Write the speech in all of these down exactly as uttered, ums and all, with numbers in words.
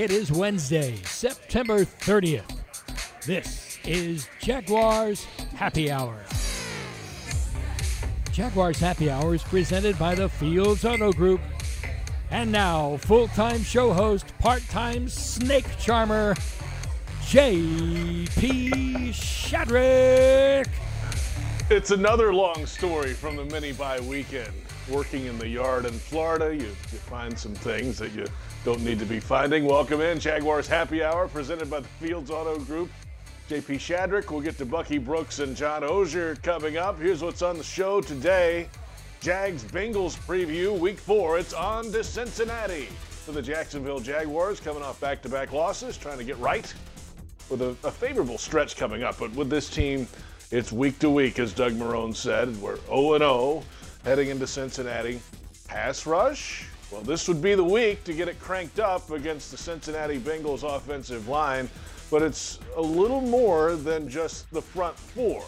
It is Wednesday, September thirtieth. This is Jaguars Happy Hour. Jaguars Happy Hour is presented by the Fields Auto Group. And now, full-time show host, part-time snake charmer, J P. Shadrick. It's another long story from the mini-bye weekend. Working in the yard in Florida, you, you find some things that you don't need to be finding. Welcome in, Jaguars Happy Hour, presented by the Fields Auto Group. J P. Shadrick, we'll get to Bucky Brooks and John Oehser coming up. Here's what's on the show today. Jags-Bengals preview, week four. It's on to Cincinnati. For the Jacksonville Jaguars, coming off back-to-back losses, trying to get right with a, a favorable stretch coming up. But with this team, it's week-to-week, as Doug Marrone said. We're oh and oh. Heading into Cincinnati. Pass rush? Well, this would be the week to get it cranked up against the Cincinnati Bengals offensive line, but it's a little more than just the front four.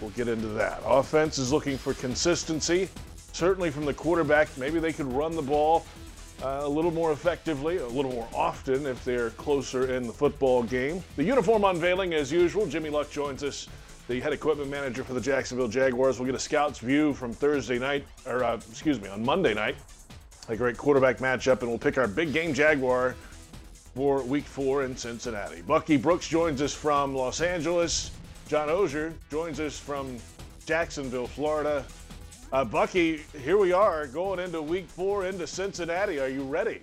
We'll get into that. Offense is looking for consistency, certainly from the quarterback. Maybe they could run the ball uh, a little more effectively, a little more often if they're closer in the football game. The uniform unveiling, as usual. Jimmy Luck joins us, the head equipment manager for the Jacksonville Jaguars. We'll get a scout's view from Thursday night, or uh, excuse me, on Monday night. A great quarterback matchup, and we'll pick our big game Jaguar for week four in Cincinnati. Bucky Brooks joins us from Los Angeles. John Oehser joins us from Jacksonville, Florida. Uh, Bucky, here we are going into week four into Cincinnati. Are you ready?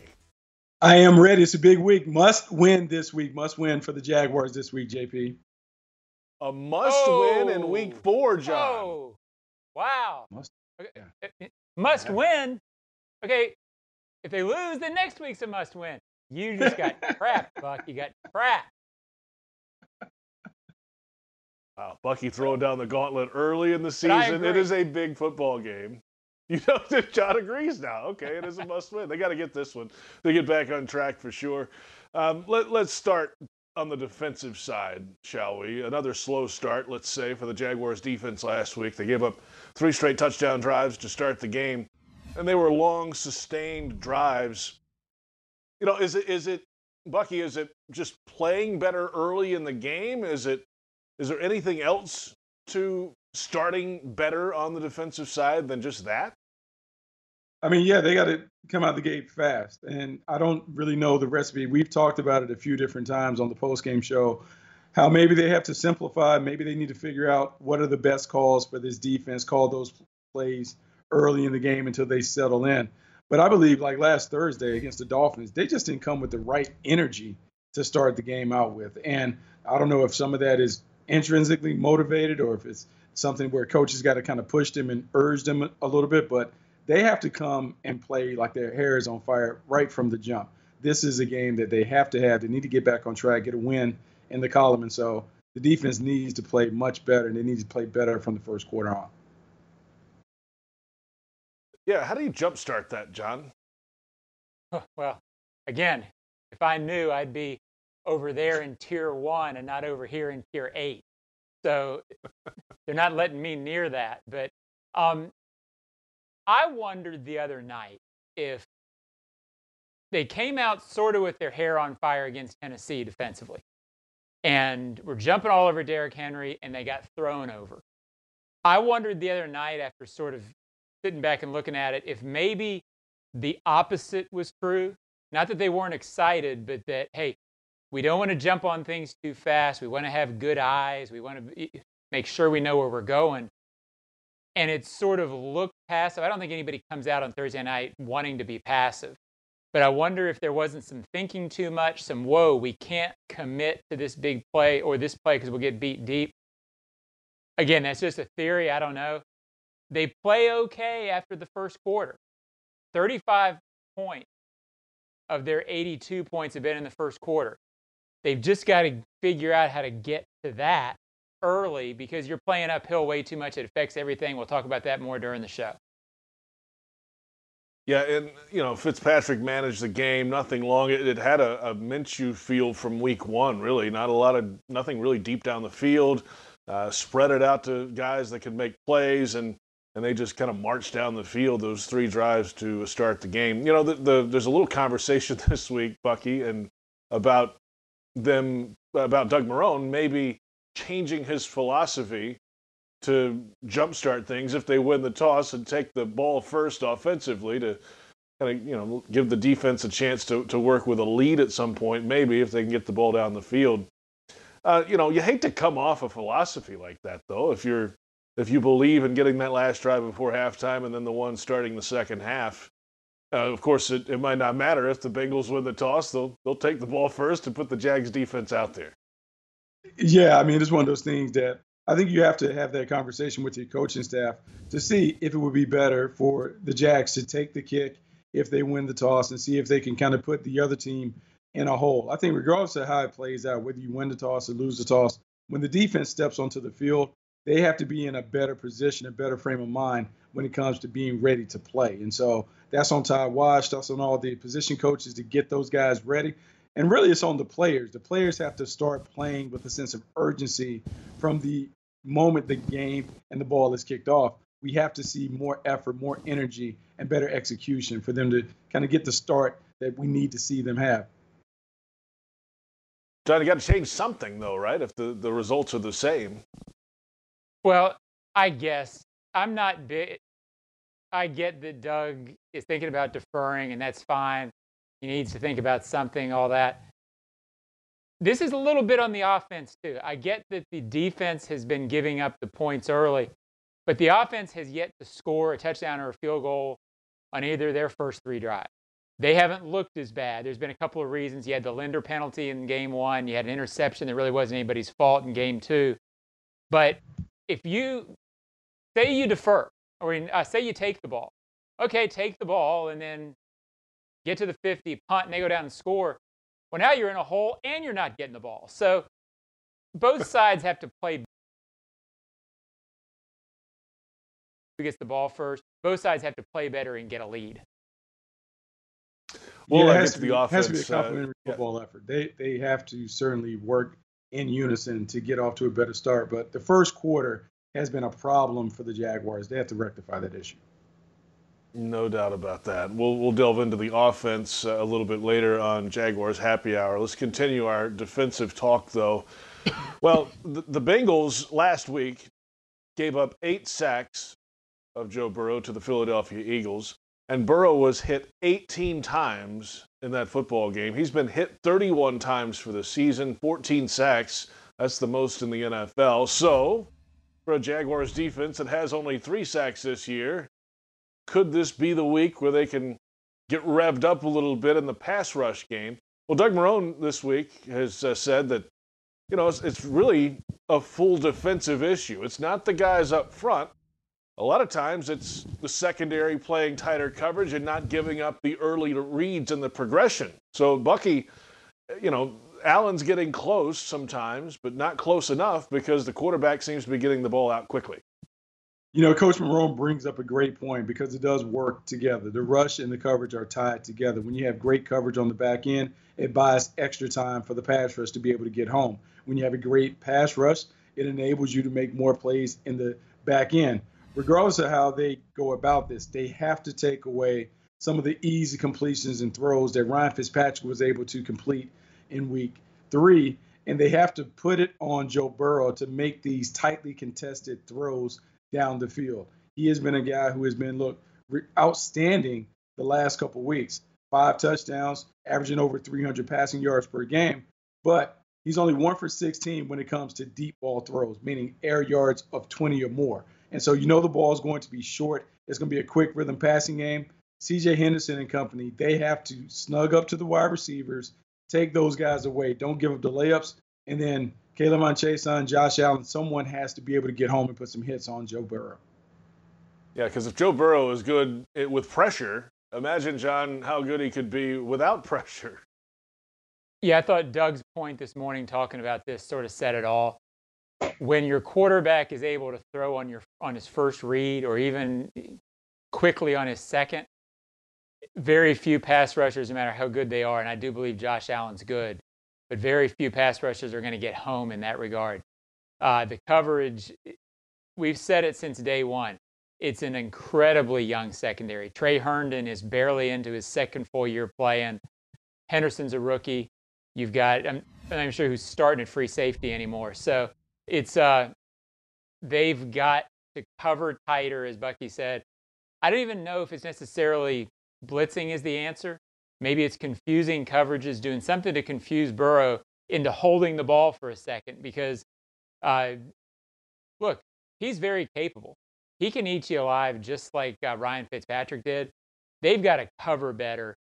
I am ready. It's a big week. Must win this week. Must win for the Jaguars this week, J P. A must oh. win in week four, John. Oh. Wow. Must, yeah. okay. must yeah. win. Okay, if they lose, then next week's a must win. You just got trapped, Buck. You got trapped. Wow, Bucky throwing down the gauntlet early in the season. It is a big football game. You know, John agrees now. Okay, it is a must win. They got to get this one. They get back on track for sure. Um, let, let's start on the defensive side, shall we? Another slow start, let's say, for the Jaguars defense last week. They gave up three straight touchdown drives to start the game, and they were long, sustained drives. You know, is it, is it, Bucky, is it just playing better early in the game? Is it, is there anything else to starting better on the defensive side than just that? I mean, yeah, they got to come out the gate fast, and I don't really know the recipe. We've talked about it a few different times on the postgame show, how maybe they have to simplify. Maybe they need to figure out what are the best calls for this defense, call those plays early in the game until they settle in. But I believe, like last Thursday against the Dolphins, they just didn't come with the right energy to start the game out with. And I don't know if some of that is intrinsically motivated or if it's something where coaches got to kind of push them and urge them a little bit, but they have to come and play like their hair is on fire right from the jump. This is a game that they have to have. They need to get back on track, get a win in the column. And so the defense needs to play much better, and they need to play better from the first quarter on. Yeah, how do you jumpstart that, John? Well, again, if I knew, I'd be over there in tier one and not over here in tier eight. So they're not letting me near that. But um, I wondered the other night if they came out sort of with their hair on fire against Tennessee defensively and were jumping all over Derrick Henry and they got thrown over. I wondered the other night after sort of sitting back and looking at it if maybe the opposite was true. Not that they weren't excited, but that, hey, we don't want to jump on things too fast. We want to have good eyes. We want to make sure we know where we're going. And it's sort of looked passive. I don't think anybody comes out on Thursday night wanting to be passive. But I wonder if there wasn't some thinking too much, some, whoa, we can't commit to this big play or this play because we'll get beat deep. Again, that's just a theory. I don't know. They play okay after the first quarter. thirty-five points of their eighty-two points have been in the first quarter. They've just got to figure out how to get to that early, because you're playing uphill way too much. It affects everything. We'll talk about that more during the show. Yeah, and, you know, Fitzpatrick managed the game, nothing long. It, it had a, a Minshew feel from week one, really. Not a lot of, nothing really deep down the field. Uh, spread it out to guys that could make plays, and, and they just kind of marched down the field, those three drives to start the game. You know, the, the, there's a little conversation this week, Bucky, and about them, about Doug Marrone maybe changing his philosophy to jumpstart things if they win the toss and take the ball first offensively to kind of, you know, give the defense a chance to, to work with a lead at some point, maybe if they can get the ball down the field. Uh, you know, you hate to come off a philosophy like that, though, if you're if you believe in getting that last drive before halftime and then the one starting the second half. Uh, of course, it, it might not matter if the Bengals win the toss. They'll, they'll take the ball first and put the Jags defense out there. Yeah, I mean, it's one of those things that I think you have to have that conversation with your coaching staff to see if it would be better for the Jags to take the kick if they win the toss and see if they can kind of put the other team in a hole. I think regardless of how it plays out, whether you win the toss or lose the toss, when the defense steps onto the field, they have to be in a better position, a better frame of mind when it comes to being ready to play. And so that's on Ty Wash, that's on all the position coaches to get those guys ready. And really it's on the players. The players have to start playing with a sense of urgency from the moment the game and the ball is kicked off. We have to see more effort, more energy, and better execution for them to kind of get the start that we need to see them have. John, you got to change something, though, right, if the, the results are the same? Well, I guess. I'm not big. I get that Doug is thinking about deferring, and that's fine. He needs to think about something, all that. This is a little bit on the offense, too. I get that the defense has been giving up the points early, but the offense has yet to score a touchdown or a field goal on either of their first three drives. They haven't looked as bad. There's been a couple of reasons. You had the Linder penalty in game one. You had an interception that really wasn't anybody's fault in game two. But if you say you defer, or uh, say you take the ball, okay, take the ball and then get to the fifty, punt, and they go down and score. Well, now you're in a hole and you're not getting the ball. So both sides have to play. Who gets the ball first? Both sides have to play better and get a lead. Well, yeah, it has to be, the offense, has to be a complimentary uh, football yeah. effort. They they have to certainly work in unison to get off to a better start. But the first quarter has been a problem for the Jaguars. They have to rectify that issue. No doubt about that. We'll we'll delve into the offense a little bit later on Jaguars Happy Hour. Let's continue our defensive talk, though. Well, the, the Bengals last week gave up eight sacks of Joe Burrow to the Philadelphia Eagles. And Burrow was hit eighteen times in that football game. He's been hit thirty-one times for the season, fourteen sacks. That's the most in the N F L. So, for a Jaguars defense that has only three sacks this year, could this be the week where they can get revved up a little bit in the pass rush game? Well, Doug Marrone this week has uh, said that, you know, it's, it's really a full defensive issue. It's not the guys up front. A lot of times it's the secondary playing tighter coverage and not giving up the early reads and the progression. So Bucky, you know, Allen's getting close sometimes, but not close enough because the quarterback seems to be getting the ball out quickly. You know, Coach Marrone brings up a great point because it does work together. The rush and the coverage are tied together. When you have great coverage on the back end, it buys extra time for the pass rush to be able to get home. When you have a great pass rush, it enables you to make more plays in the back end. Regardless of how they go about this, they have to take away some of the easy completions and throws that Ryan Fitzpatrick was able to complete in week three, and they have to put it on Joe Burrow to make these tightly contested throws down the field. He has been a guy who has been, look, outstanding the last couple weeks. Five touchdowns, averaging over three hundred passing yards per game, but he's only one for sixteen when it comes to deep ball throws, meaning air yards of twenty or more. And so you know the ball is going to be short. It's going to be a quick rhythm passing game. C J. Henderson and company, they have to snug up to the wide receivers, take those guys away, don't give up the layups, and then Caleb Monchison, Josh Allen, someone has to be able to get home and put some hits on Joe Burrow. Yeah, because if Joe Burrow is good with pressure, imagine, John, how good he could be without pressure. Yeah, I thought Doug's point this morning talking about this sort of said it all. When your quarterback is able to throw on your on his first read or even quickly on his second, very few pass rushers, no matter how good they are, and I do believe Josh Allen's good, but very few pass rushers are going to get home in that regard. Uh, the coverage, we've said it since day one, it's an incredibly young secondary. Trey Herndon is barely into his second full year playing. Henderson's a rookie. You've got, I'm not even sure who's starting at free safety anymore. So it's, uh, they've got to cover tighter, as Bucky said. I don't even know if it's necessarily blitzing is the answer. Maybe it's confusing coverages, doing something to confuse Burrow into holding the ball for a second because, uh, look, he's very capable. He can eat you alive just like uh, Ryan Fitzpatrick did. They've got to cover better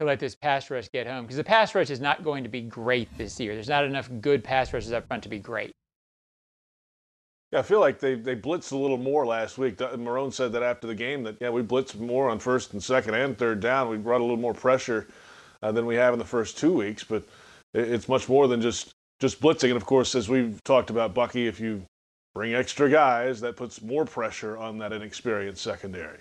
to let this pass rush get home because the pass rush is not going to be great this year. There's not enough good pass rushes up front to be great. Yeah, I feel like they, they blitzed a little more last week. Marrone said that after the game that, yeah, we blitzed more on first and second and third down. We brought a little more pressure uh, than we have in the first two weeks, but it's much more than just, just blitzing. And, of course, as we've talked about, Bucky, if you bring extra guys, that puts more pressure on that inexperienced secondary.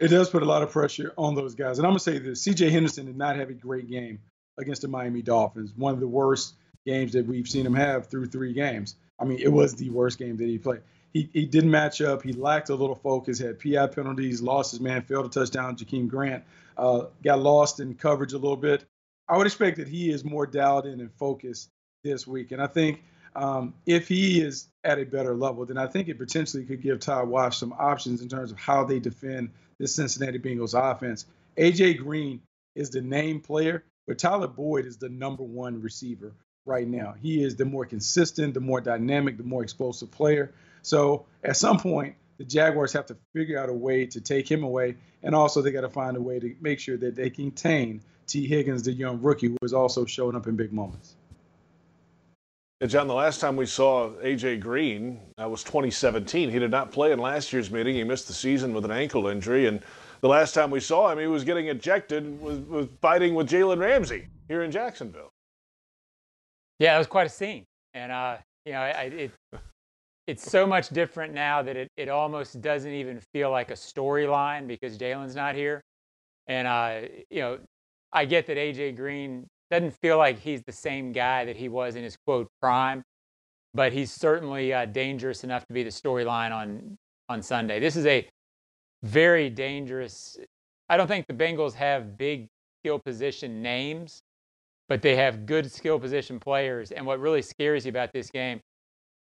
It does put a lot of pressure on those guys. And I'm going to say this, C J. Henderson did not have a great game against the Miami Dolphins, one of the worst games that we've seen him have through three games. I mean, it was the worst game that he played. He he didn't match up. He lacked a little focus, had P I penalties, lost his man, failed a touchdown. Jakeem Grant uh, got lost in coverage a little bit. I would expect that he is more dialed in and focused this week. And I think um, if he is at a better level, then I think it potentially could give Ty Wash some options in terms of how they defend this Cincinnati Bengals offense. A J. Green is the name player, but Tyler Boyd is the number one receiver right now. He is the more consistent, the more dynamic, the more explosive player. So at some point, the Jaguars have to figure out a way to take him away, and also they got to find a way to make sure that they contain T. Higgins, the young rookie, who is also showing up in big moments. Yeah, John, the last time we saw A J. Green uh, was twenty seventeen. He did not play in last year's meeting. He missed the season with an ankle injury, and the last time we saw him, he was getting ejected with, with fighting with Jalen Ramsey here in Jacksonville. Yeah, it was quite a scene, and uh, you know, I, I, it, it's so much different now that it, it almost doesn't even feel like a storyline because Jalen's not here, and uh, you know, I get that A J. Green doesn't feel like he's the same guy that he was in his quote prime, but he's certainly uh, dangerous enough to be the storyline on on Sunday. This is a very dangerous. I don't think the Bengals have big skill position names, but they have good skill position players. And what really scares you about this game,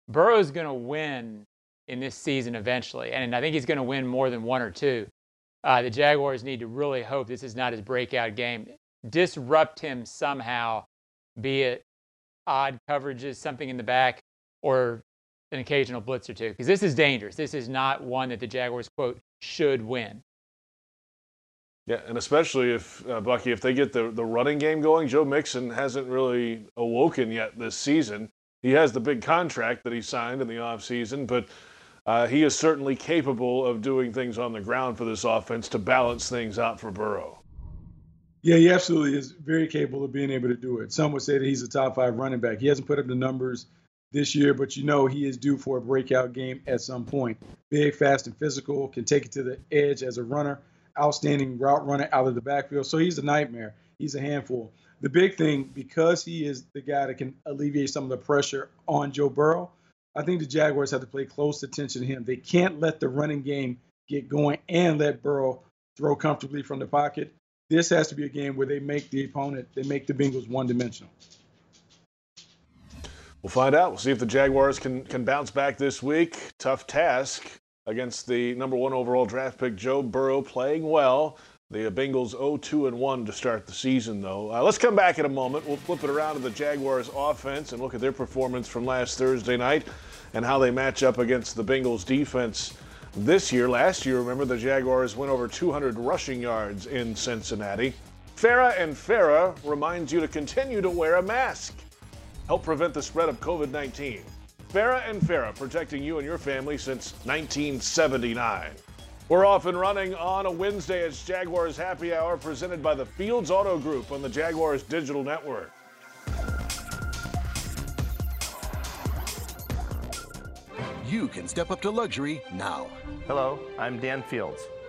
Burrow's going to win in this season eventually. And I think he's going to win more than one or two. Uh, the Jaguars need to really hope this is not his breakout game. Disrupt him somehow, be it odd coverages, something in the back, or an occasional blitz or two. Because this is dangerous. This is not one that the Jaguars, quote, should win. Yeah, and especially if, uh, Bucky, if they get the, the running game going, Joe Mixon hasn't really awoken yet this season. He has the big contract that he signed in the offseason, but uh, he is certainly capable of doing things on the ground for this offense to balance things out for Burrow. Yeah, he absolutely is very capable of being able to do it. Some would say that he's a top five running back. He hasn't put up the numbers this year, but you know he is due for a breakout game at some point. Big, fast, and physical, can take it to the edge as a runner. Outstanding route runner out of the backfield. So he's a nightmare. He's a handful. The big thing, because he is the guy that can alleviate some of the pressure on Joe Burrow, I think the Jaguars have to pay close attention to him. They can't let the running game get going and let Burrow throw comfortably from the pocket. This has to be a game where they make the opponent, they make the Bengals one-dimensional. We'll find out. We'll see if the Jaguars can, can bounce back this week. Tough task against the number one overall draft pick, Joe Burrow, playing well. The Bengals oh and two and one to start the season, though. Uh, let's come back in a moment. We'll flip it around to the Jaguars offense and look at their performance from last Thursday night and how they match up against the Bengals defense this year. Last year, remember, the Jaguars went over two hundred rushing yards in Cincinnati. Farrah and Farrah reminds you to continue to wear a mask. Help prevent the spread of COVID nineteen. Farrah and Farrah, protecting you and your family since nineteen seventy-nine. We're off and running on a Wednesday. It's Jaguars Happy Hour, presented by the Fields Auto Group on the Jaguars Digital Network. You can step up to luxury now. Hello, I'm Dan Fields.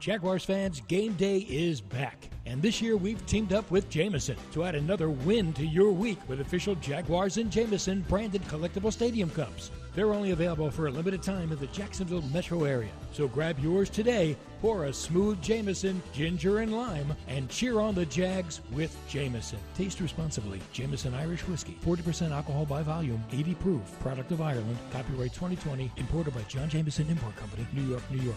Jaguars fans, game day is back. And this year we've teamed up with Jameson to add another win to your week with official Jaguars and Jameson branded collectible stadium cups. They're only available for a limited time in the Jacksonville metro area. So grab yours today, pour a smooth Jameson, ginger and lime, and cheer on the Jags with Jameson. Taste responsibly. Jameson Irish Whiskey, forty percent alcohol by volume, eighty proof, product of Ireland, copyright twenty twenty, imported by John Jameson Import Company, New York, New York.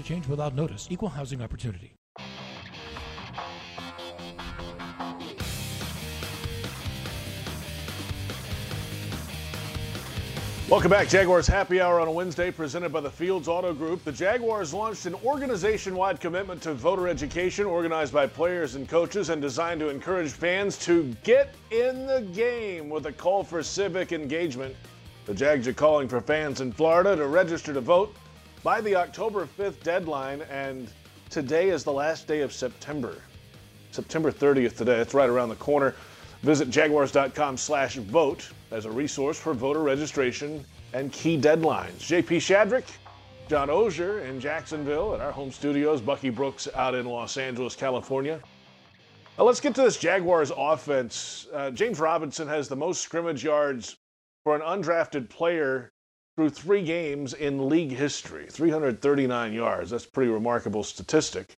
change without notice. Equal housing opportunity. Welcome back. Jaguars Happy Hour on a Wednesday presented by the Fields Auto Group. The Jaguars launched an organization-wide commitment to voter education organized by players and coaches and designed to encourage fans to get in the game with a call for civic engagement. The Jags are calling for fans in Florida to register to vote by the October fifth deadline, and today is the last day of September. September thirtieth today, it's right around the corner. Visit jaguars dot com slash vote as a resource for voter registration and key deadlines. J P. Shadrick, John Oehser in Jacksonville at our home studios, Bucky Brooks out in Los Angeles, California. Now let's get to this Jaguars offense. Uh, James Robinson has the most scrimmage yards for an undrafted player through three games in league history, three hundred thirty-nine yards. That's a pretty remarkable statistic.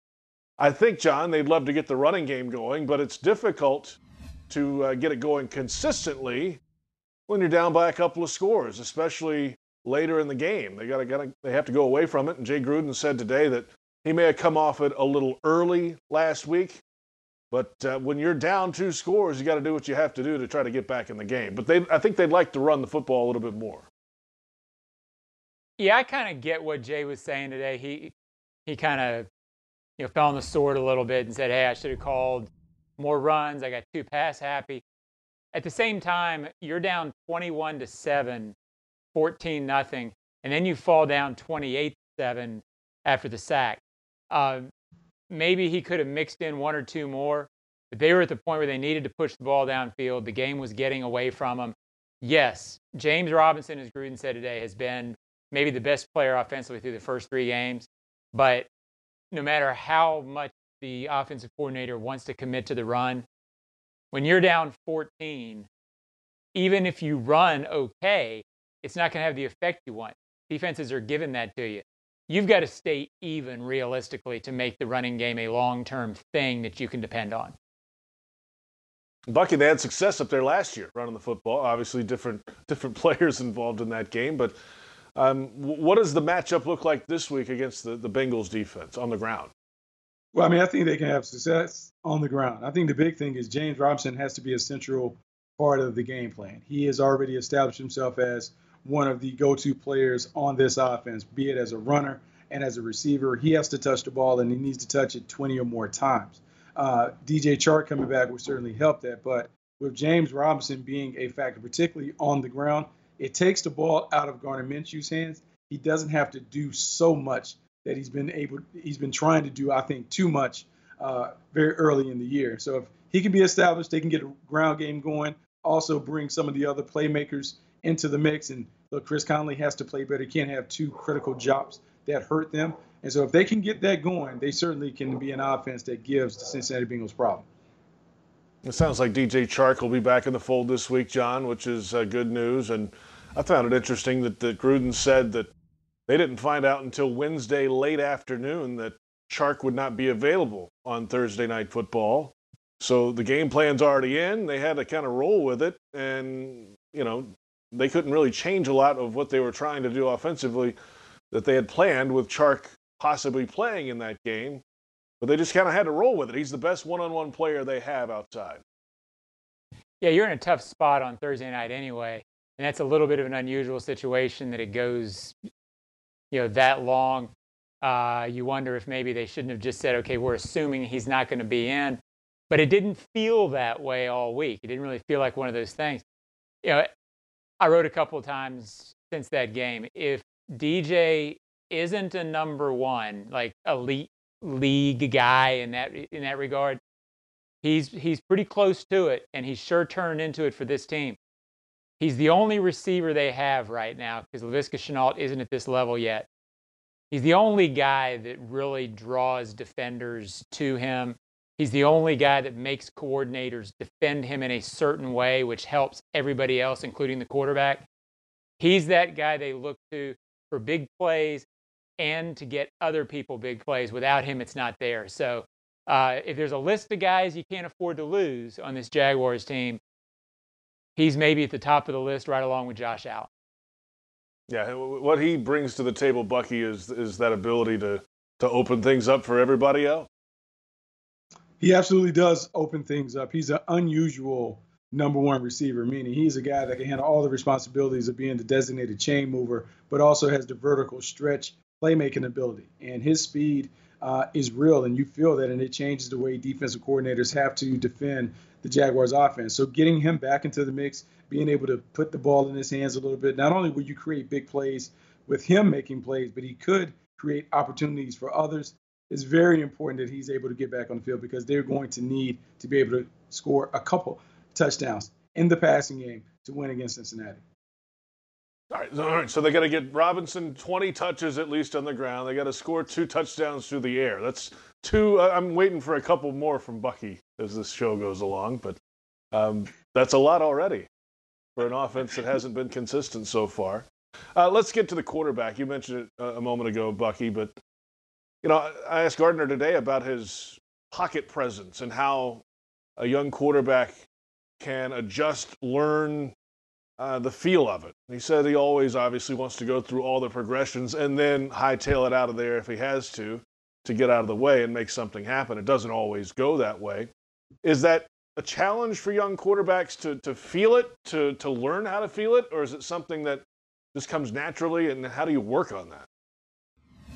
I think, John, they'd love to get the running game going, but it's difficult to uh, get it going consistently when you're down by a couple of scores, especially later in the game. They gotta, gotta, they have to go away from it, and Jay Gruden said today that he may have come off it a little early last week, but uh, when you're down two scores, you got to do what you have to do to try to get back in the game. But they, I think they'd like to run the football a little bit more. Yeah, I kind of get what Jay was saying today. He he kind of you know, fell on the sword a little bit and said, hey, I should have called more runs. I got too pass happy. At the same time, you're down twenty-one to seven, fourteen nothing, and then you fall down twenty-eight to seven after the sack. Uh, maybe he could have mixed in one or two more, but they were at the point where they needed to push the ball downfield. The game was getting away from them. Yes, James Robinson, as Gruden said today, has been maybe the best player offensively through the first three games. But no matter how much the offensive coordinator wants to commit to the run, when you're down fourteen, even if you run okay, it's not going to have the effect you want. Defenses are giving that to you. You've got to stay even realistically to make the running game a long-term thing that you can depend on. Bucky, they had success up there last year running the football. Obviously, different different players involved in that game, but Um, what does the matchup look like this week against the, the Bengals defense on the ground? Well, I mean, I think they can have success on the ground. I think the big thing is James Robinson has to be a central part of the game plan. He has already established himself as one of the go-to players on this offense, be it as a runner and as a receiver. He has to touch the ball, and he needs to touch it twenty or more times. Uh, D J Chark coming back would certainly help that, but with James Robinson being a factor, particularly on the ground, it takes the ball out of Gardner Minshew's hands. He doesn't have to do so much that he's been able, he's been trying to do, I think, too much uh, very early in the year. So if he can be established, they can get a ground game going, also bring some of the other playmakers into the mix. And look, Chris Conley has to play better. He can't have two critical jobs that hurt them. And so if they can get that going, they certainly can be an offense that gives the Cincinnati Bengals problem. It sounds like D J Chark will be back in the fold this week, John, which is uh, good news. And I found it interesting that, that Gruden said that they didn't find out until Wednesday late afternoon that Chark would not be available on Thursday Night Football. So the game plan's already in. They had to kind of roll with it. And, you know, they couldn't really change a lot of what they were trying to do offensively that they had planned with Chark possibly playing in that game. But they just kind of had to roll with it. He's the best one-on-one player they have outside. yeah, you're in a tough spot on Thursday night anyway. And that's a little bit of an unusual situation that it goes, you know, that long. Uh, you wonder if maybe they shouldn't have just said, okay, we're assuming he's not going to be in. But it didn't feel that way all week. It didn't really feel like one of those things. You know, I wrote a couple of times since that game, if D J isn't a number one, like elite league guy in that in that regard, he's he's pretty close to it, and he's sure turned into it for this team. He's the only receiver they have right now because LaViska Shenault isn't at this level yet. He's the only guy that really draws defenders to him. He's the only guy that makes coordinators defend him in a certain way, which helps everybody else, including the quarterback. He's that guy they look to for big plays and to get other people big plays. Without him, it's not there. So uh, if there's a list of guys you can't afford to lose on this Jaguars team, he's maybe at the top of the list right along with Josh Allen. Yeah, what he brings to the table, Bucky, is is that ability to to open things up for everybody else. He absolutely does open things up. He's an unusual number one receiver, meaning he's a guy that can handle all the responsibilities of being the designated chain mover, but also has the vertical stretch playmaking ability. And his speed uh, is real, and you feel that, and it changes the way defensive coordinators have to defend the Jaguars offense. So getting him back into the mix, being able to put the ball in his hands a little bit, not only will you create big plays with him making plays, but he could create opportunities for others. It's very important that he's able to get back on the field because they're going to need to be able to score a couple touchdowns in the passing game to win against Cincinnati. All right, all right. So they got to get Robinson twenty touches at least on the ground. They got to score two touchdowns through the air. That's two. I'm waiting for a couple more from Bucky as this show goes along, but um, that's a lot already for an offense that hasn't been consistent so far. Uh, let's get to the quarterback. You mentioned it a moment ago, Bucky, but you know, I asked Gardner today about his pocket presence and how a young quarterback can adjust, learn uh, the feel of it. And he said he always obviously wants to go through all the progressions and then hightail it out of there if he has to, to get out of the way and make something happen. It doesn't always go that way. Is that a challenge for young quarterbacks to, to feel it, to, to learn how to feel it, or is it something that just comes naturally, and how do you work on that?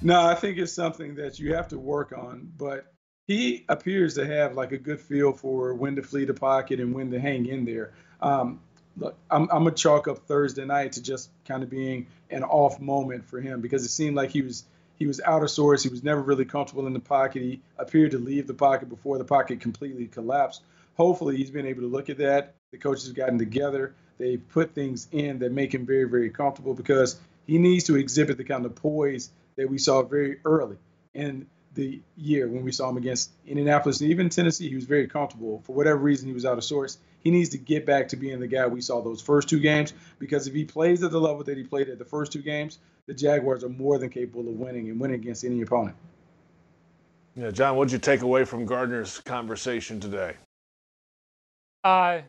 No, I think it's something that you have to work on, but he appears to have like a good feel for when to flee the pocket and when to hang in there. Um, look, I'm, I'm going to chalk up Thursday night to just kind of being an off moment for him because it seemed like he was he was out of sorts. He was never really comfortable in the pocket. He appeared to leave the pocket before the pocket completely collapsed. Hopefully he's been able to look at that. The coaches have gotten together. They put things in that make him very, very comfortable because he needs to exhibit the kind of poise that we saw very early in the year when we saw him against Indianapolis and even Tennessee. He was very comfortable. For whatever reason, he was out of sorts. He needs to get back to being the guy we saw those first two games because if he plays at the level that he played at the first two games, the Jaguars are more than capable of winning and winning against any opponent. Yeah, John, what did you take away from Gardner's conversation today? Uh,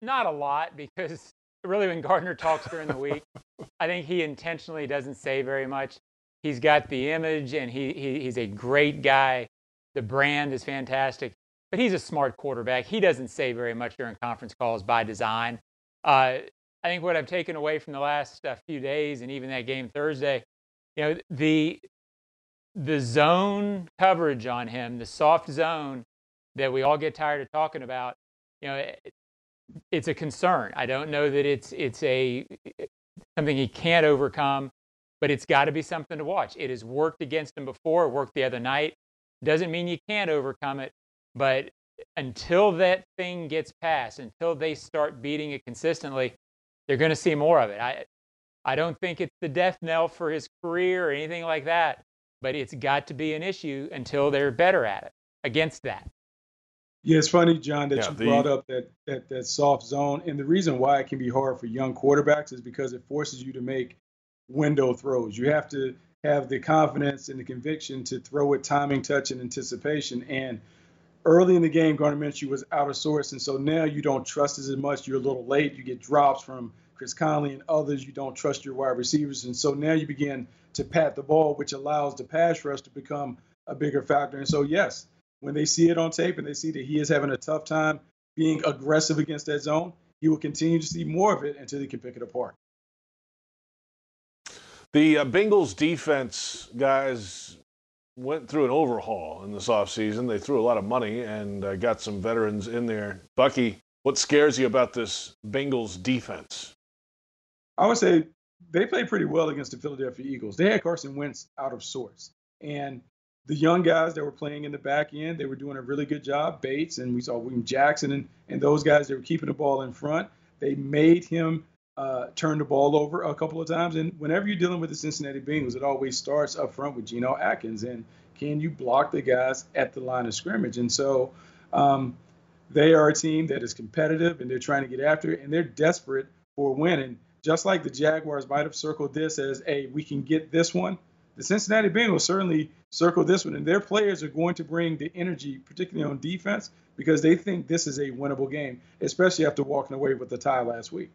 not a lot because really when Gardner talks during the week, I think he intentionally doesn't say very much. He's got the image, and he, he he's a great guy. The brand is fantastic, but he's a smart quarterback. He doesn't say very much during conference calls by design. Uh, I think what I've taken away from the last uh, few days, and even that game Thursday, you know, the the zone coverage on him, the soft zone that we all get tired of talking about, you know, it, it's a concern. I don't know that it's it's a it, something he can't overcome, but it's got to be something to watch. It has worked against him before, it worked the other night. Doesn't mean you can't overcome it, but until that thing gets past, until they start beating it consistently, they're going to see more of it. I I don't think it's the death knell for his career or anything like that, but it's got to be an issue until they're better at it, against that. Yeah, it's funny, John, that yeah, you the... brought up that, that that soft zone. And the reason why it can be hard for young quarterbacks is because it forces you to make window throws. You have to have the confidence and the conviction to throw with timing, touch, and anticipation. And early in the game, Gardner Minshew was out of sorts. And so now you don't trust as much. You're a little late. You get drops from Chris Conley and others. You don't trust your wide receivers. And so now you begin to pat the ball, which allows the pass rush to become a bigger factor. And so, yes, when they see it on tape and they see that he is having a tough time being aggressive against that zone, you will continue to see more of it until they can pick it apart. The uh, Bengals defense, guys, went through an overhaul in this offseason. They threw a lot of money and uh, got some veterans in there. Bucky, what scares you about this Bengals defense? I would say they played pretty well against the Philadelphia Eagles. They had Carson Wentz out of sorts. And the young guys that were playing in the back end, they were doing a really good job. Bates, and we saw William Jackson, and, and those guys, they were keeping the ball in front. They made him Uh, turned the ball over a couple of times. And whenever you're dealing with the Cincinnati Bengals, it always starts up front with Geno Atkins. And can you block the guys at the line of scrimmage? And so um, they are a team that is competitive, and they're trying to get after it, and they're desperate for winning. Just like the Jaguars might have circled this as, hey, we can get this one, the Cincinnati Bengals certainly circled this one. And their players are going to bring the energy, particularly on defense, because they think this is a winnable game, especially after walking away with the tie last week.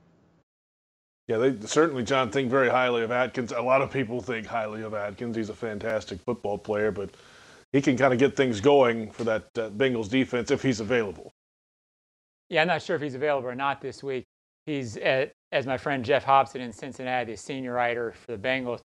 Yeah, they certainly, John, think very highly of Atkins. A lot of people think highly of Atkins. He's a fantastic football player, but he can kind of get things going for that uh, Bengals defense if he's available. Yeah, I'm not sure if he's available or not this week. He's, at, as my friend Jeff Hobson in Cincinnati, the senior writer for the Bengals,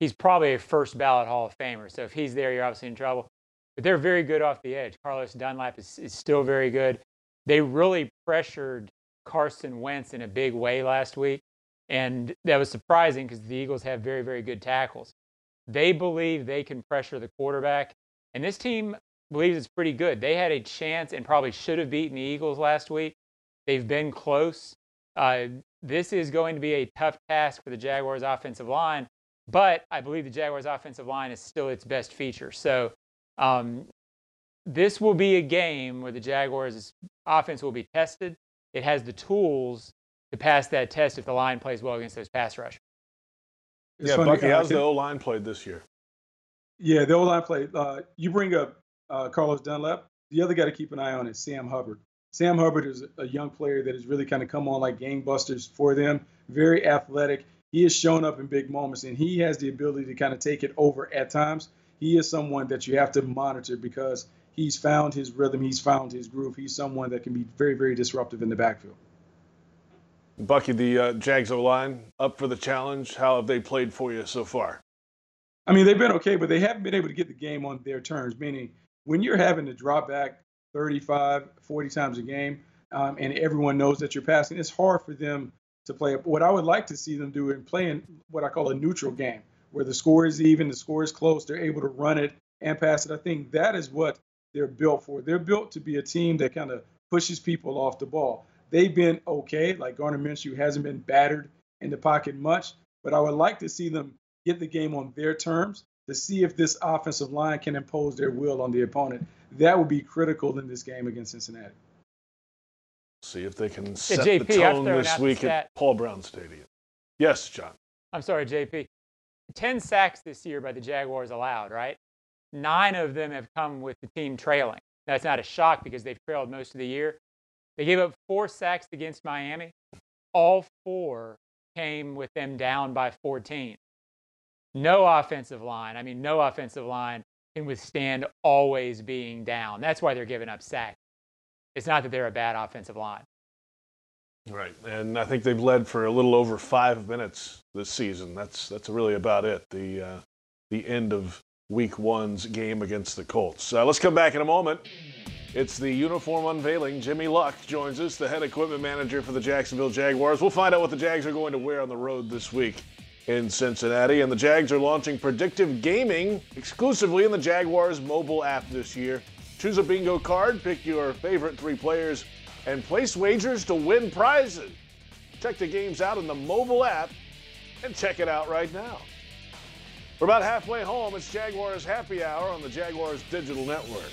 he's probably a first ballot Hall of Famer. So if he's there, you're obviously in trouble. But they're very good off the edge. Carlos Dunlap is, is still very good. They really pressured Carson Wentz in a big way last week. And that was surprising because the Eagles have very, very good tackles. They believe they can pressure the quarterback. And this team believes it's pretty good. They had a chance and probably should have beaten the Eagles last week. They've been close. Uh, this is going to be a tough task for the Jaguars offensive line. But I believe the Jaguars offensive line is still its best feature. So um, this will be a game where the Jaguars' offense will be tested. It has the tools to pass that test if the line plays well against those pass rushers. It's yeah, funny, Bucky, how's the O-line played this year? Yeah, the O-line played. Uh, you bring up uh, Carlos Dunlap. The other guy to keep an eye on is Sam Hubbard. Sam Hubbard is a young player that has really kind of come on like gangbusters for them, very athletic. He has shown up in big moments, and he has the ability to kind of take it over at times. He is someone that you have to monitor because he's found his rhythm. He's found his groove. He's someone that can be very, very disruptive in the backfield. Bucky, the uh, Jags O-line up for the challenge. How have they played for you so far? I mean, they've been okay, but they haven't been able to get the game on their terms, meaning when you're having to drop back thirty-five, forty times a game um, and everyone knows that you're passing, it's hard for them to play. What I would like to see them do in playing what I call a neutral game, where the score is even, the score is close, they're able to run it and pass it. I think that is what they're built for. They're built to be a team that kind of pushes people off the ball. They've been okay. Like Gardner Minshew hasn't been battered in the pocket much, but I would like to see them get the game on their terms to see if this offensive line can impose their will on the opponent. That would be critical in this game against Cincinnati. See if they can set yeah, J P, the tone this week at Paul Brown Stadium. Yes, John. I'm sorry, J P. Ten sacks this year by the Jaguars allowed, right? Nine of them have come with the team trailing. That's not a shock because they've trailed most of the year. They gave up four sacks against Miami. All four came with them down by fourteen. No offensive line, I mean, no offensive line can withstand always being down. That's why they're giving up sacks. It's not that they're a bad offensive line. Right, and I think they've led for a little over five minutes this season. That's that's really about it, the, uh, the end of week one's game against the Colts. Uh, let's come back in a moment. It's the uniform unveiling. Jimmy Luck joins us, the head equipment manager for the Jacksonville Jaguars. We'll find out what the Jags are going to wear on the road this week in Cincinnati. And the Jags are launching predictive gaming exclusively in the Jaguars mobile app this year. Choose a bingo card, pick your favorite three players, and place wagers to win prizes. Check the games out in the mobile app and check it out right now. We're about halfway home. It's Jaguars Happy Hour on the Jaguars Digital Network.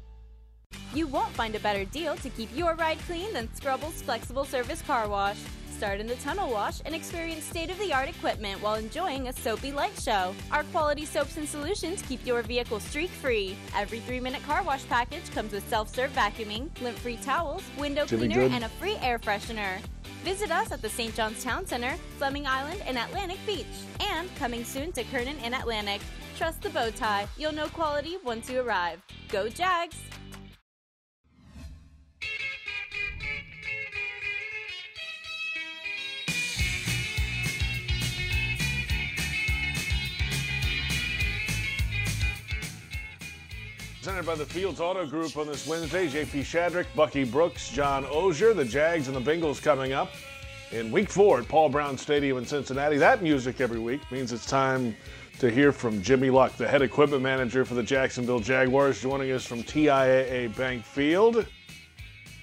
You won't find a better deal to keep your ride clean than Scrubble's Flexible Service Car Wash. Start in the tunnel wash and experience state-of-the-art equipment while enjoying a soapy light show. Our quality soaps and solutions keep your vehicle streak-free. Every three-minute car wash package comes with self-serve vacuuming, lint-free towels, window cleaner, and a free air freshener. Visit us at the Saint John's Town Center, Fleming Island, and Atlantic Beach. And coming soon to Kernan and Atlantic. Trust the bow tie. You'll know quality once you arrive. Go Jags! Presented by the Fields Auto Group on this Wednesday. J P. Shadrick, Bucky Brooks, John Oehser, the Jags and the Bengals coming up in week four at Paul Brown Stadium in Cincinnati. That music every week means it's time to hear from Jimmy Luck, the head equipment manager for the Jacksonville Jaguars, joining us from T I A A Bank Field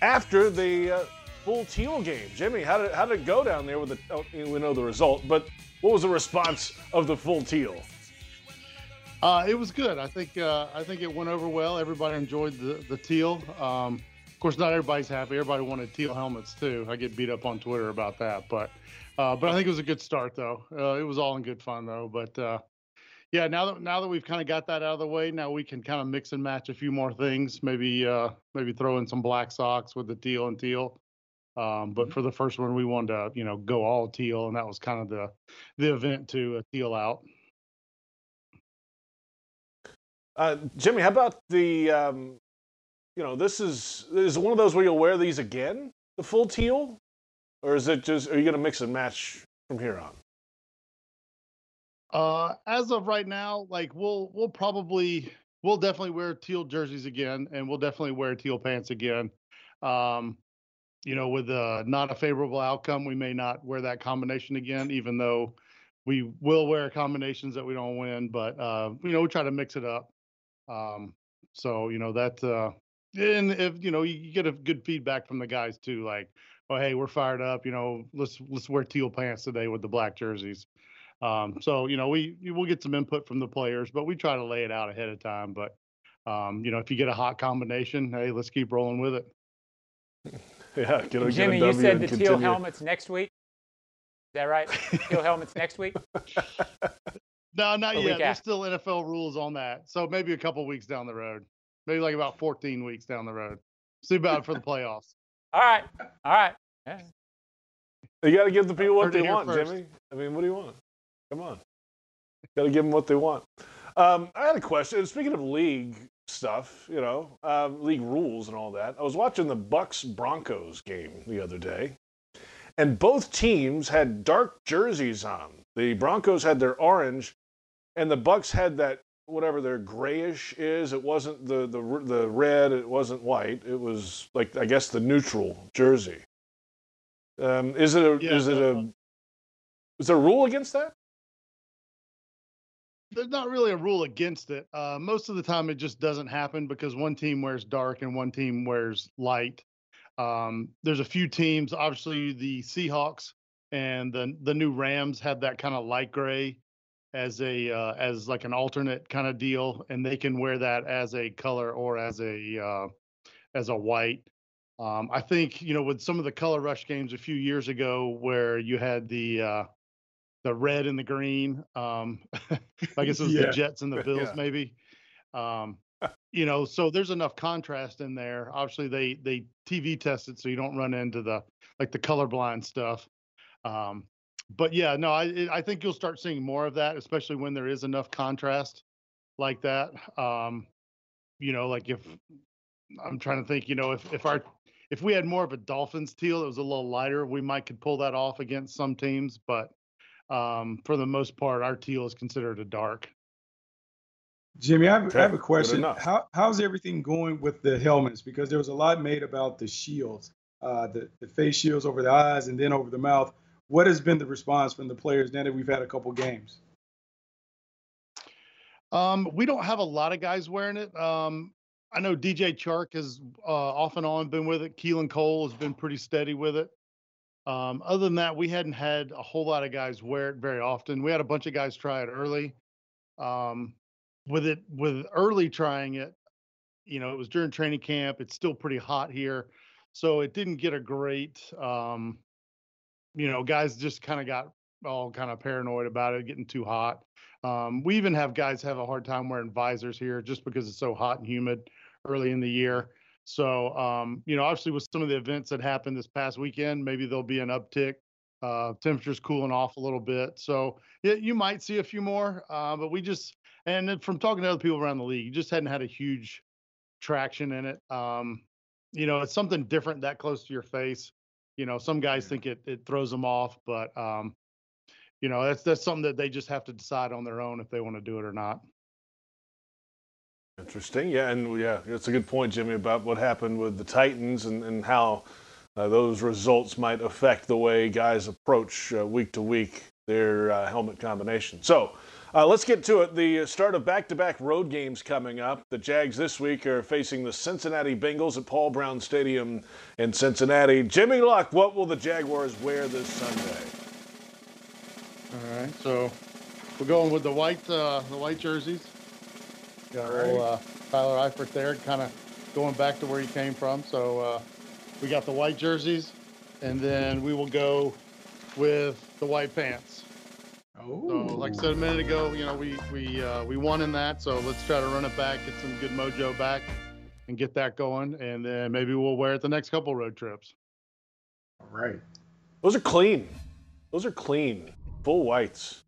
after the uh, full teal game. Jimmy, how did, how did it go down there? With the, oh, we know the result, but what was the response of the full teal? Uh, it was good. I think uh, I think it went over well. Everybody enjoyed the, the teal. Um, of course, not everybody's happy. Everybody wanted teal helmets, too. I get beat up on Twitter about that. But uh, but I think it was a good start, though. Uh, it was all in good fun, though. But, uh, yeah, now that now that we've kind of got that out of the way, now we can kind of mix and match a few more things. Maybe, uh, maybe throw in some black socks with the teal and teal. Um, but for the first one, we wanted to, you know, go all teal. And that was kind of the, the event to uh, teal out. Uh, Jimmy, how about the, um, you know, this is, is it one of those where you'll wear these again, the full teal? Or is it just, are you going to mix and match from here on? Uh, as of right now, like we'll, we'll probably, we'll definitely wear teal jerseys again, and we'll definitely wear teal pants again. Um, you know, with uh, not a favorable outcome, we may not wear that combination again, even though we will wear combinations that we don't win, but, uh, you know, we try to mix it up. Um, so, you know, that, uh, and if, you know, you get a good feedback from the guys too, like, oh, hey, we're fired up, you know, let's, let's wear teal pants today with the black jerseys. Um, so, you know, we, we'll get some input from the players, but we try to lay it out ahead of time. But, um, you know, if you get a hot combination, hey, let's keep rolling with it. Yeah. Get a, Jimmy, get a you said the continue. Teal helmets next week. Is that right? Teal helmets next week. No, not yet. There's after. Still N F L rules on that. So maybe a couple weeks down the road. Maybe like about fourteen weeks down the road. See about it for the playoffs. All right. All right. Yeah. You got to give the people what they want, first. Jimmy. I mean, what do you want? Come on. Got to give them what they want. Um, I had a question. Speaking of league stuff, you know, uh, league rules and all that, I was watching the Bucks-Broncos game the other day, and both teams had dark jerseys on. The Broncos had their orange, and the Bucks had that, whatever their grayish is. It wasn't the, the the red. It wasn't white. It was, like, I guess, the neutral jersey. Um, is it a, yeah, is it a, is there a rule against that? There's not really a rule against it. Uh, most of the time it just doesn't happen because one team wears dark and one team wears light. Um, there's a few teams, obviously the Seahawks and the the new Rams had that kind of light gray as a uh, as like an alternate kind of deal, and they can wear that as a color or as a uh, as a white. Um, I think, you know, with some of the color rush games a few years ago where you had the uh, the red and the green, um, I guess it was yeah. the Jets and the Bills yeah. maybe. Um, you know, so there's enough contrast in there. Obviously, they they T V test it so you don't run into the like the colorblind stuff. Um, but yeah, no, I, I think you'll start seeing more of that, especially when there is enough contrast like that. Um, you know, like if I'm trying to think, you know, if, if our, if we had more of a Dolphins teal, it was a little lighter, we might could pull that off against some teams, but, um, for the most part, our teal is considered a dark. Jimmy, I have, okay. I have a question. How how's everything going with the helmets? Because there was a lot made about the shields, uh, the, the face shields over the eyes and then over the mouth. What has been the response from the players now that we've had a couple games? Um, we don't have a lot of guys wearing it. Um, I know D J Chark has uh, off and on been with it. Keelan Cole has been pretty steady with it. Um, other than that, we hadn't had a whole lot of guys wear it very often. We had a bunch of guys try it early. Um, with it, with early trying it, you know, it was during training camp. It's still pretty hot here. So it didn't get a great, um, you know, guys just kind of got all kind of paranoid about it getting too hot. Um, we even have guys have a hard time wearing visors here just because it's so hot and humid early in the year. So, um, you know, obviously with some of the events that happened this past weekend, maybe there'll be an uptick. Uh, temperatures cooling off a little bit. So yeah, you might see a few more, uh, but we just, and then from talking to other people around the league, you just hadn't had a huge traction in it. Um, you know, it's something different that close to your face. You know, some guys yeah. think it, it throws them off, but, um, you know, that's that's something that they just have to decide on their own if they want to do it or not. Interesting. Yeah, and yeah, it's a good point, Jimmy, about what happened with the Titans and, and how uh, those results might affect the way guys approach uh, week to week their uh, helmet combination. So uh, let's get to it. The start of back-to-back road games coming up. The Jags this week are facing the Cincinnati Bengals at Paul Brown Stadium in Cincinnati. Jimmy Luck, what will the Jaguars wear this Sunday? All right, so we're going with the white, uh, the white jerseys. Got a little, uh, Tyler Eifert there, kind of going back to where he came from. So uh, we got the white jerseys, and then we will go with the white pants. Oh. So, like I said a minute ago, you know, we we uh, we won in that, so let's try to run it back, get some good mojo back, and get that going, and then maybe we'll wear it the next couple road trips. All right. Those are clean. Those are clean. Full whites.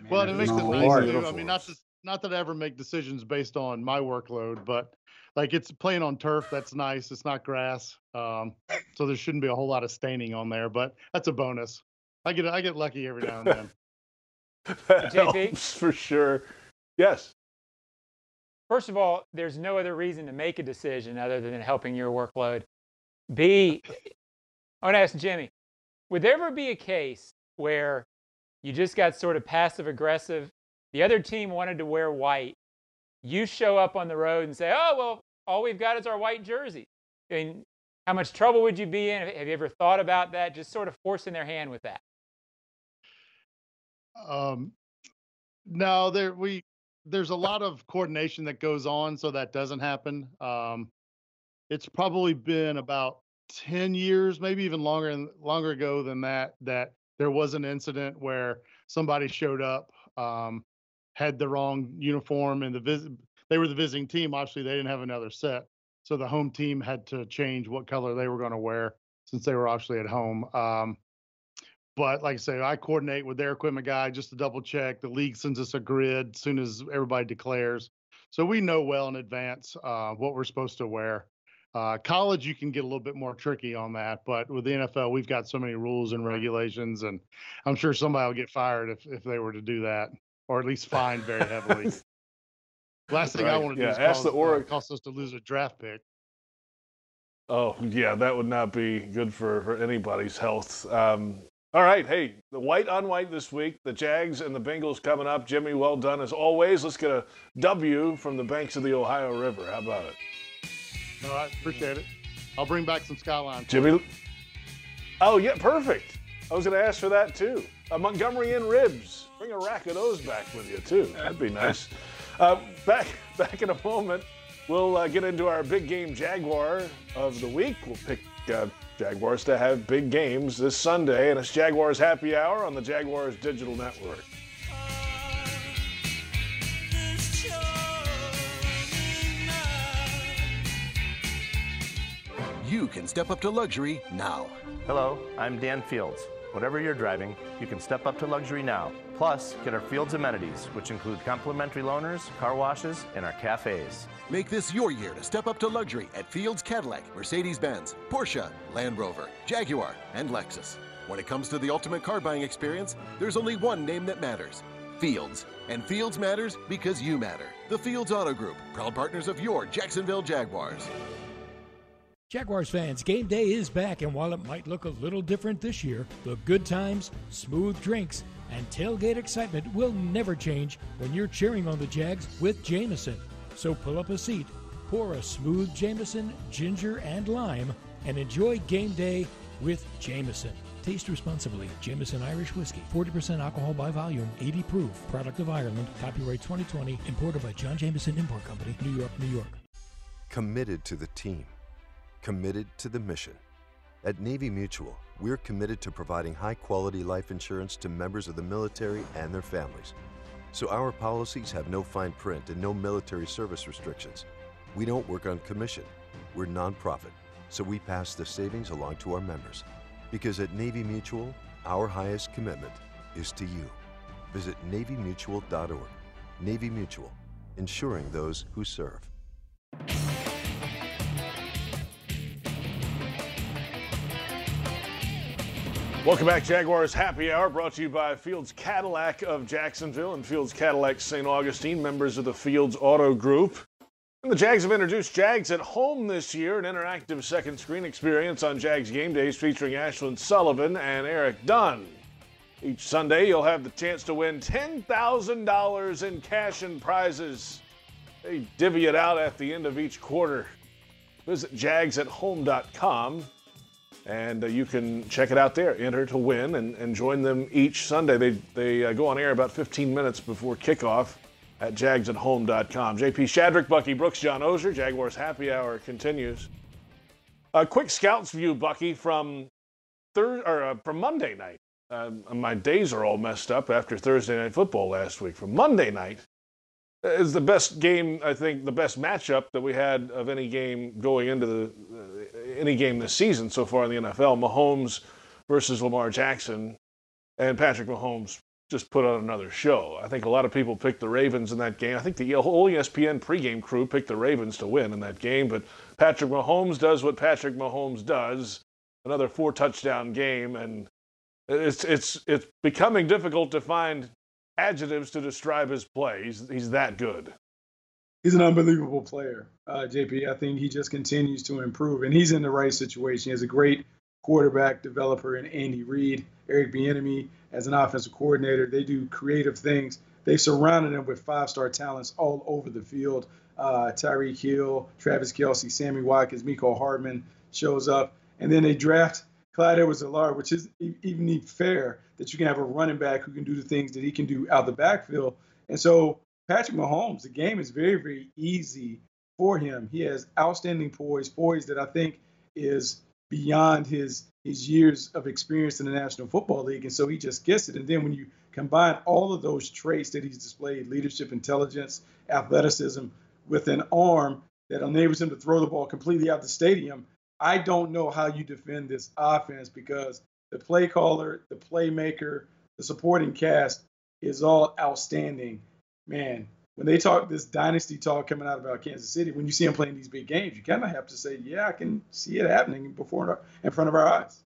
Man, well, it makes it nice, too. I mean, not to, not that I ever make decisions based on my workload, but, like, it's playing on turf. That's nice. It's not grass. Um, so there shouldn't be a whole lot of staining on there, but that's a bonus. I get I get lucky every now and then. That helps for sure. Yes. First of all, there's no other reason to make a decision other than helping your workload. B, I want to ask Jimmy, would there ever be a case where you just got sort of passive aggressive? The other team wanted to wear white. You show up on the road and say, oh, well, all we've got is our white jersey. I mean, how much trouble would you be in? Have you ever thought about that? Just sort of forcing their hand with that. Um, no, there we there's a lot of coordination that goes on, so that doesn't happen. Um, it's probably been about ten years, maybe even longer, longer ago than that, that there was an incident where somebody showed up, um, had the wrong uniform, and the vis- they were the visiting team. Obviously, they didn't have another set, so the home team had to change what color they were going to wear since they were obviously at home. Um, but like I say, I coordinate with their equipment guy just to double check. The league sends us a grid as soon as everybody declares, so we know well in advance uh, what we're supposed to wear. Uh, college, you can get a little bit more tricky on that, but with the N F L, we've got so many rules and regulations, and I'm sure somebody will get fired if, if they were to do that, or at least fined very heavily. Last thing right. I want to yeah, do is cause, the Oregon, uh, cost us to lose a draft pick. Oh, yeah, that would not be good for, for anybody's health. Um, all right, hey, the white on white this week, the Jags and the Bengals coming up. Jimmy, well done as always. Let's get a W from the banks of the Ohio River. How about it? All right, appreciate it. I'll bring back some Skyline. Jimmy. Oh, yeah, perfect. I was going to ask for that, too. Uh, Montgomery Inn ribs. Bring a rack of those back with you, too. That'd be nice. Uh, back, back in a moment, we'll uh, get into our big game Jaguar of the week. We'll pick uh, Jaguars to have big games this Sunday, and it's Jaguars Happy Hour on the Jaguars Digital Network. You can step up to luxury now. Hello, I'm Dan Fields. Whatever you're driving, you can step up to luxury now. Plus, get our Fields amenities, which include complimentary loaners, car washes, and our cafes. Make this your year to step up to luxury at Fields Cadillac, Mercedes-Benz, Porsche, Land Rover, Jaguar, and Lexus. When it comes to the ultimate car buying experience, there's only one name that matters: Fields. And Fields matters because you matter. The Fields Auto Group, proud partners of your Jacksonville Jaguars. Jaguars fans, game day is back, and while it might look a little different this year, the good times, smooth drinks, and tailgate excitement will never change when you're cheering on the Jags with Jameson. So pull up a seat, pour a smooth Jameson, ginger, and lime, and enjoy game day with Jameson. Taste responsibly. Jameson Irish Whiskey, forty percent alcohol by volume, eighty proof, product of Ireland, copyright twenty twenty, imported by John Jameson Import Company, New York, New York. Committed to the team. Committed to the mission. At Navy Mutual, we're committed to providing high-quality life insurance to members of the military and their families. So our policies have no fine print and no military service restrictions. We don't work on commission. We're nonprofit, so we pass the savings along to our members. Because at Navy Mutual, our highest commitment is to you. Visit navy mutual dot org. Navy Mutual, insuring those who serve. Welcome back, Jaguars Happy Hour, brought to you by Fields Cadillac of Jacksonville and Fields Cadillac Saint Augustine, members of the Fields Auto Group. And the Jags have introduced Jags at Home this year, an interactive second screen experience on Jags game days featuring Ashlyn Sullivan and Eric Dunn. Each Sunday, you'll have the chance to win ten thousand dollars in cash and prizes. They divvy it out at the end of each quarter. Visit jags at home dot com. And uh, you can check it out there. Enter to win and, and join them each Sunday. They, they uh, go on air about fifteen minutes before kickoff at jags at home dot com. J P. Shadrick, Bucky Brooks, John Oehser. Jaguars Happy Hour continues. A quick scouts view, Bucky, from thir- or, uh, from Monday night. Uh, my days are all messed up after Thursday Night Football last week. From Monday night is the best game, I think, the best matchup that we had of any game going into the uh, any game this season so far in the N F L. Mahomes versus Lamar Jackson, and Patrick Mahomes just put on another show. I think a lot of people picked the Ravens in that game. I think the whole E S P N pregame crew picked the Ravens to win in that game, but Patrick Mahomes does what Patrick Mahomes does. Another four-touchdown game, and it's it's it's becoming difficult to find adjectives to describe his play. He's, he's that good. He's an unbelievable player, uh, J P. I think he just continues to improve, and he's in the right situation. He has a great quarterback developer in Andy Reid, Eric Bieniemy as an offensive coordinator. They do creative things. They surrounded him with five-star talents all over the field. Uh, Tyreek Hill, Travis Kelce, Sammy Watkins, Mecole Hardman shows up, and then they draft Clyde Edwards-Helaire, which is even fair that you can have a running back who can do the things that he can do out the backfield. And so Patrick Mahomes, the game is very, very easy for him. He has outstanding poise, poise that I think is beyond his, his years of experience in the National Football League. And so he just gets it. And then when you combine all of those traits that he's displayed, leadership, intelligence, athleticism, with an arm that enables him to throw the ball completely out the stadium, I don't know how you defend this offense, because the play caller, the playmaker, the supporting cast is all outstanding. Man, when they talk this dynasty talk coming out about Kansas City, when you see them playing these big games, you kind of have to say, yeah, I can see it happening before in front of our eyes.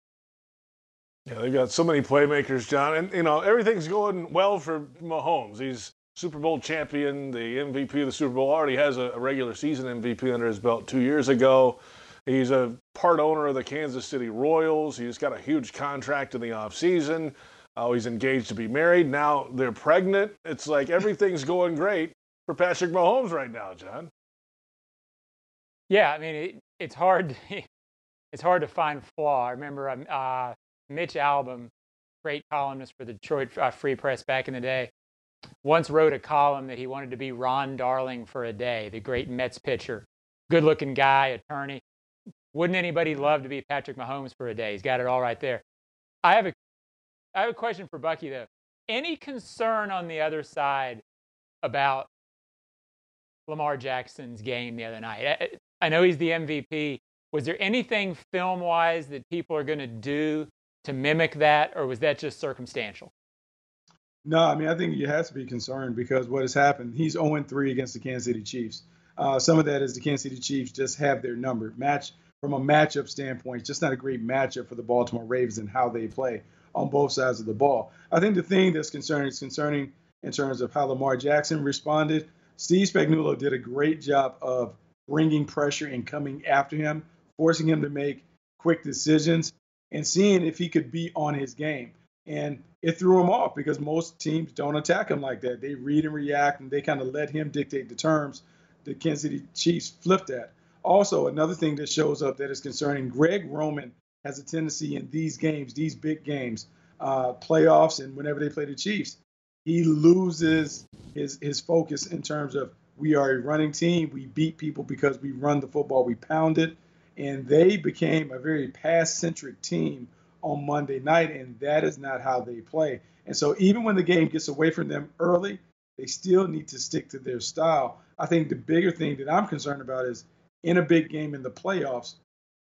Yeah, they've got so many playmakers, John. And, you know, everything's going well for Mahomes. He's Super Bowl champion, the M V P of the Super Bowl, already has a regular season M V P under his belt two years ago. He's a part owner of the Kansas City Royals. He's got a huge contract in the offseason. Uh, he's engaged to be married. Now they're pregnant. It's like everything's going great for Patrick Mahomes right now, John. Yeah, I mean, it, it's hard it's hard to find flaw. I remember uh, Mitch Albom, great columnist for the Detroit uh, Free Press back in the day, once wrote a column that he wanted to be Ron Darling for a day, the great Mets pitcher. Good-looking guy, attorney. Wouldn't anybody love to be Patrick Mahomes for a day? He's got it all right there. I have a, I have a question for Bucky, though. Any concern on the other side about Lamar Jackson's game the other night? I, I know he's the M V P. Was there anything film-wise that people are going to do to mimic that, or was that just circumstantial? No, I mean, I think you have to be concerned because what has happened, he's oh and three against the Kansas City Chiefs. Uh, some of that is the Kansas City Chiefs just have their number. Match from a matchup standpoint, it's just not a great matchup for the Baltimore Ravens and how they play on both sides of the ball. I think the thing that's concerning is concerning in terms of how Lamar Jackson responded. Steve Spagnuolo did a great job of bringing pressure and coming after him, forcing him to make quick decisions and seeing if he could be on his game. And it threw him off because most teams don't attack him like that. They read and react, and they kind of let him dictate the terms the Kansas City Chiefs flipped at. Also, another thing that shows up that is concerning, Greg Roman has a tendency in these games, these big games, uh, playoffs, and whenever they play the Chiefs, he loses his his focus in terms of we are a running team. We beat people because we run the football. We pound it. And they became a very pass-centric team on Monday night, and that is not how they play. And so even when the game gets away from them early, they still need to stick to their style. I think the bigger thing that I'm concerned about is in a big game in the playoffs,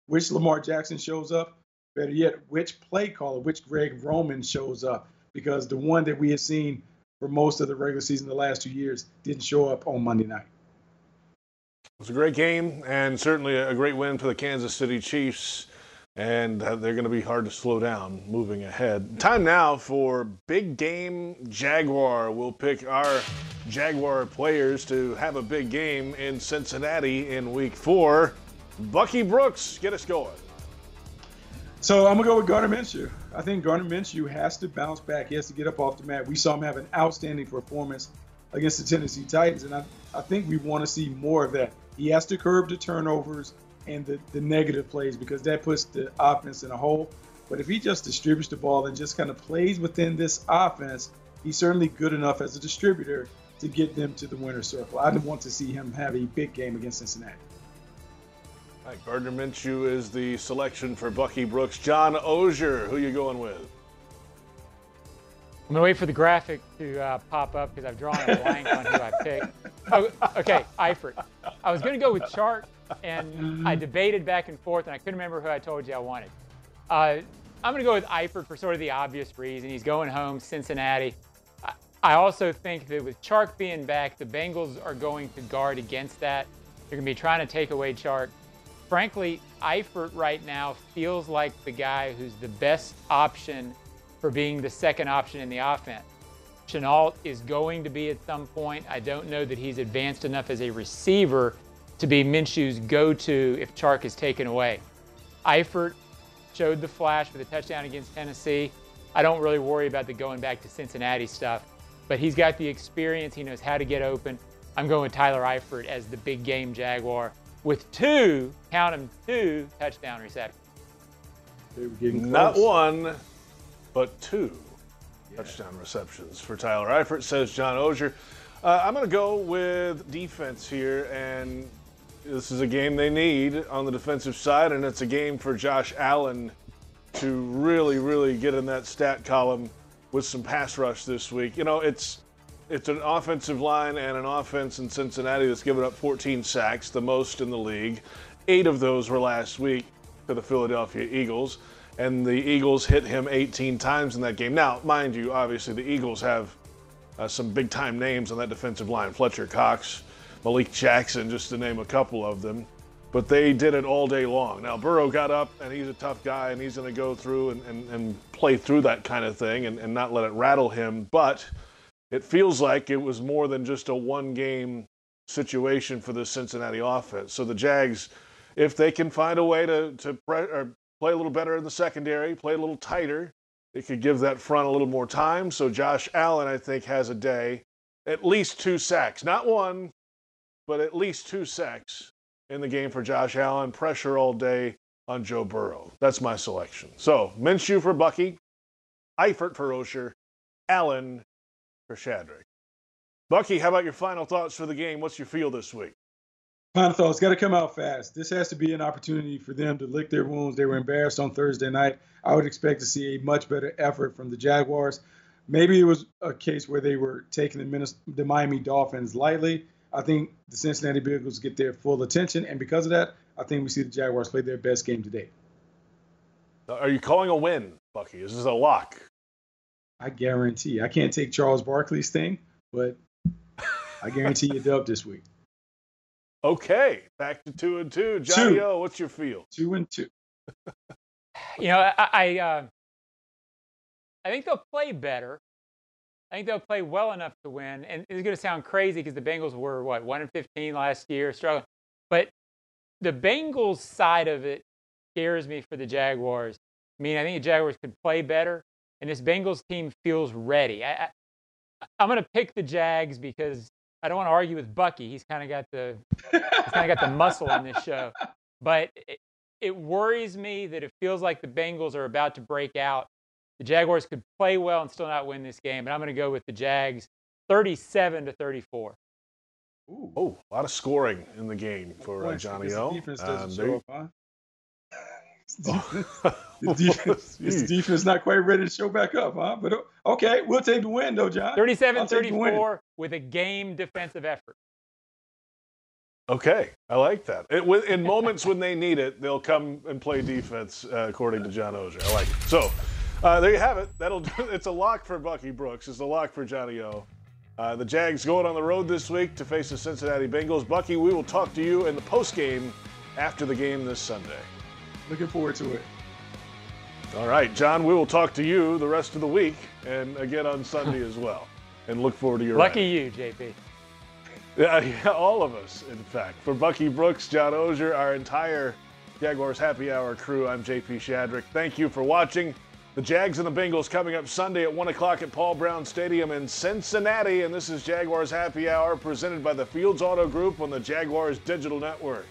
which Lamar Jackson shows up, better yet, which play caller, which Greg Roman shows up, because the one that we have seen for most of the regular season the last two years didn't show up on Monday night. It was a great game and certainly a great win for the Kansas City Chiefs, and they're going to be hard to slow down moving ahead. Time now for Big Game Jaguar. We'll pick our Jaguar players to have a big game in Cincinnati in week four. Bucky Brooks, get us going. So I'm going to go with Gardner Minshew. I think Gardner Minshew has to bounce back. He has to get up off the mat. We saw him have an outstanding performance against the Tennessee Titans, and I, I think we want to see more of that. He has to curb the turnovers and the, the negative plays because that puts the offense in a hole. But if he just distributes the ball and just kind of plays within this offense, he's certainly good enough as a distributor to get them to the winner's circle. I want to see him have a big game against Cincinnati. All right, Gardner Minshew is the selection for Bucky Brooks. John Oehser, who you going with? I'm going to wait for the graphic to uh, pop up because I've drawn a blank on who I picked. Oh, okay, Eifert. I was going to go with Chark, and I debated back and forth, and I couldn't remember who I told you I wanted. Uh, I'm going to go with Eifert for sort of the obvious reason. He's going home, Cincinnati. I, I also think that with Chark being back, the Bengals are going to guard against that. They're going to be trying to take away Chark. Frankly, Eifert right now feels like the guy who's the best option for being the second option in the offense. Shenault is going to be at some point. I don't know that he's advanced enough as a receiver to be Minshew's go-to if Chark is taken away. Eifert showed the flash with a touchdown against Tennessee. I don't really worry about the going back to Cincinnati stuff, but he's got the experience. He knows how to get open. I'm going with Tyler Eifert as the big game Jaguar with two, count them, two touchdown receptions. They were getting close. Not one, but two yeah. touchdown receptions for Tyler Eifert, says John Oehser. Uh, I'm going to go with defense here, and this is a game they need on the defensive side, and it's a game for Josh Allen to really, really get in that stat column with some pass rush this week. You know, it's it's an offensive line and an offense in Cincinnati that's given up fourteen sacks, the most in the league. Eight of those were last week to the Philadelphia Eagles. And the Eagles hit him eighteen times in that game. Now, mind you, obviously the Eagles have uh, some big-time names on that defensive line. Fletcher Cox, Malik Jackson, just to name a couple of them. But they did it all day long. Now, Burrow got up, and he's a tough guy, and he's going to go through and, and, and play through that kind of thing and, and not let it rattle him. But it feels like it was more than just a one-game situation for the Cincinnati offense. So the Jags, if they can find a way to, to pre- or play a little better in the secondary, play a little tighter, it could give that front a little more time. So Josh Allen, I think, has a day, at least two sacks. Not one, but at least two sacks in the game for Josh Allen. Pressure all day on Joe Burrow. That's my selection. So Minshew for Bucky, Eifert for Oehser, Allen for Shadrick. Bucky, how about your final thoughts for the game? What's your feel this week? Final thoughts, got to come out fast. This has to be an opportunity for them to lick their wounds. They were embarrassed on Thursday night. I would expect to see a much better effort from the Jaguars. Maybe it was a case where they were taking the, Minis- the Miami Dolphins lightly. I think the Cincinnati Bengals get their full attention, and because of that, I think we see the Jaguars play their best game today. Are you calling a win, Bucky? Is this a lock? I guarantee. I can't take Charles Barkley's thing, but I guarantee you a dub this week. Okay, back to two and two. Johnny two. O, what's your feel? Two and two. You know, I I, uh, I think they'll play better. I think they'll play well enough to win. And it's going to sound crazy because the Bengals were, what, one and fifteen last year, struggling. But the Bengals side of it scares me for the Jaguars. I mean, I think the Jaguars could play better, and this Bengals team feels ready. I, I, I'm going to pick the Jags because I don't want to argue with Bucky. He's kind of got the he's kind of got the muscle on this show. But it, it worries me that it feels like the Bengals are about to break out. The Jaguars could play well and still not win this game, but I'm going to go with the Jags, thirty-seven to thirty-four. Ooh, oh, a lot of scoring in the game for uh, Johnny O. Defense doesn't um, show up, huh? The defense, the defense not quite ready to show back up, huh? But okay, we'll take the win, though, John. thirty-seven thirty-four with a game defensive effort. Okay, I like that. It, in moments when they need it, they'll come and play defense, uh, according to John Oehser. I like it. So uh, there you have it. That'll do, it's a lock for Bucky Brooks. It's a lock for Johnny O. Uh, the Jags going on the road this week to face the Cincinnati Bengals. Bucky, we will talk to you in the postgame after the game this Sunday. Looking forward to it. All right, John, we will talk to you the rest of the week and again on Sunday as well. And look forward to your Lucky you, J P. Yeah, yeah, all of us, in fact. For Bucky Brooks, John Oehser, our entire Jaguars Happy Hour crew, I'm J P. Shadrick. Thank you for watching. The Jags and the Bengals coming up Sunday at one o'clock at Paul Brown Stadium in Cincinnati. And this is Jaguars Happy Hour presented by the Fields Auto Group on the Jaguars Digital Network.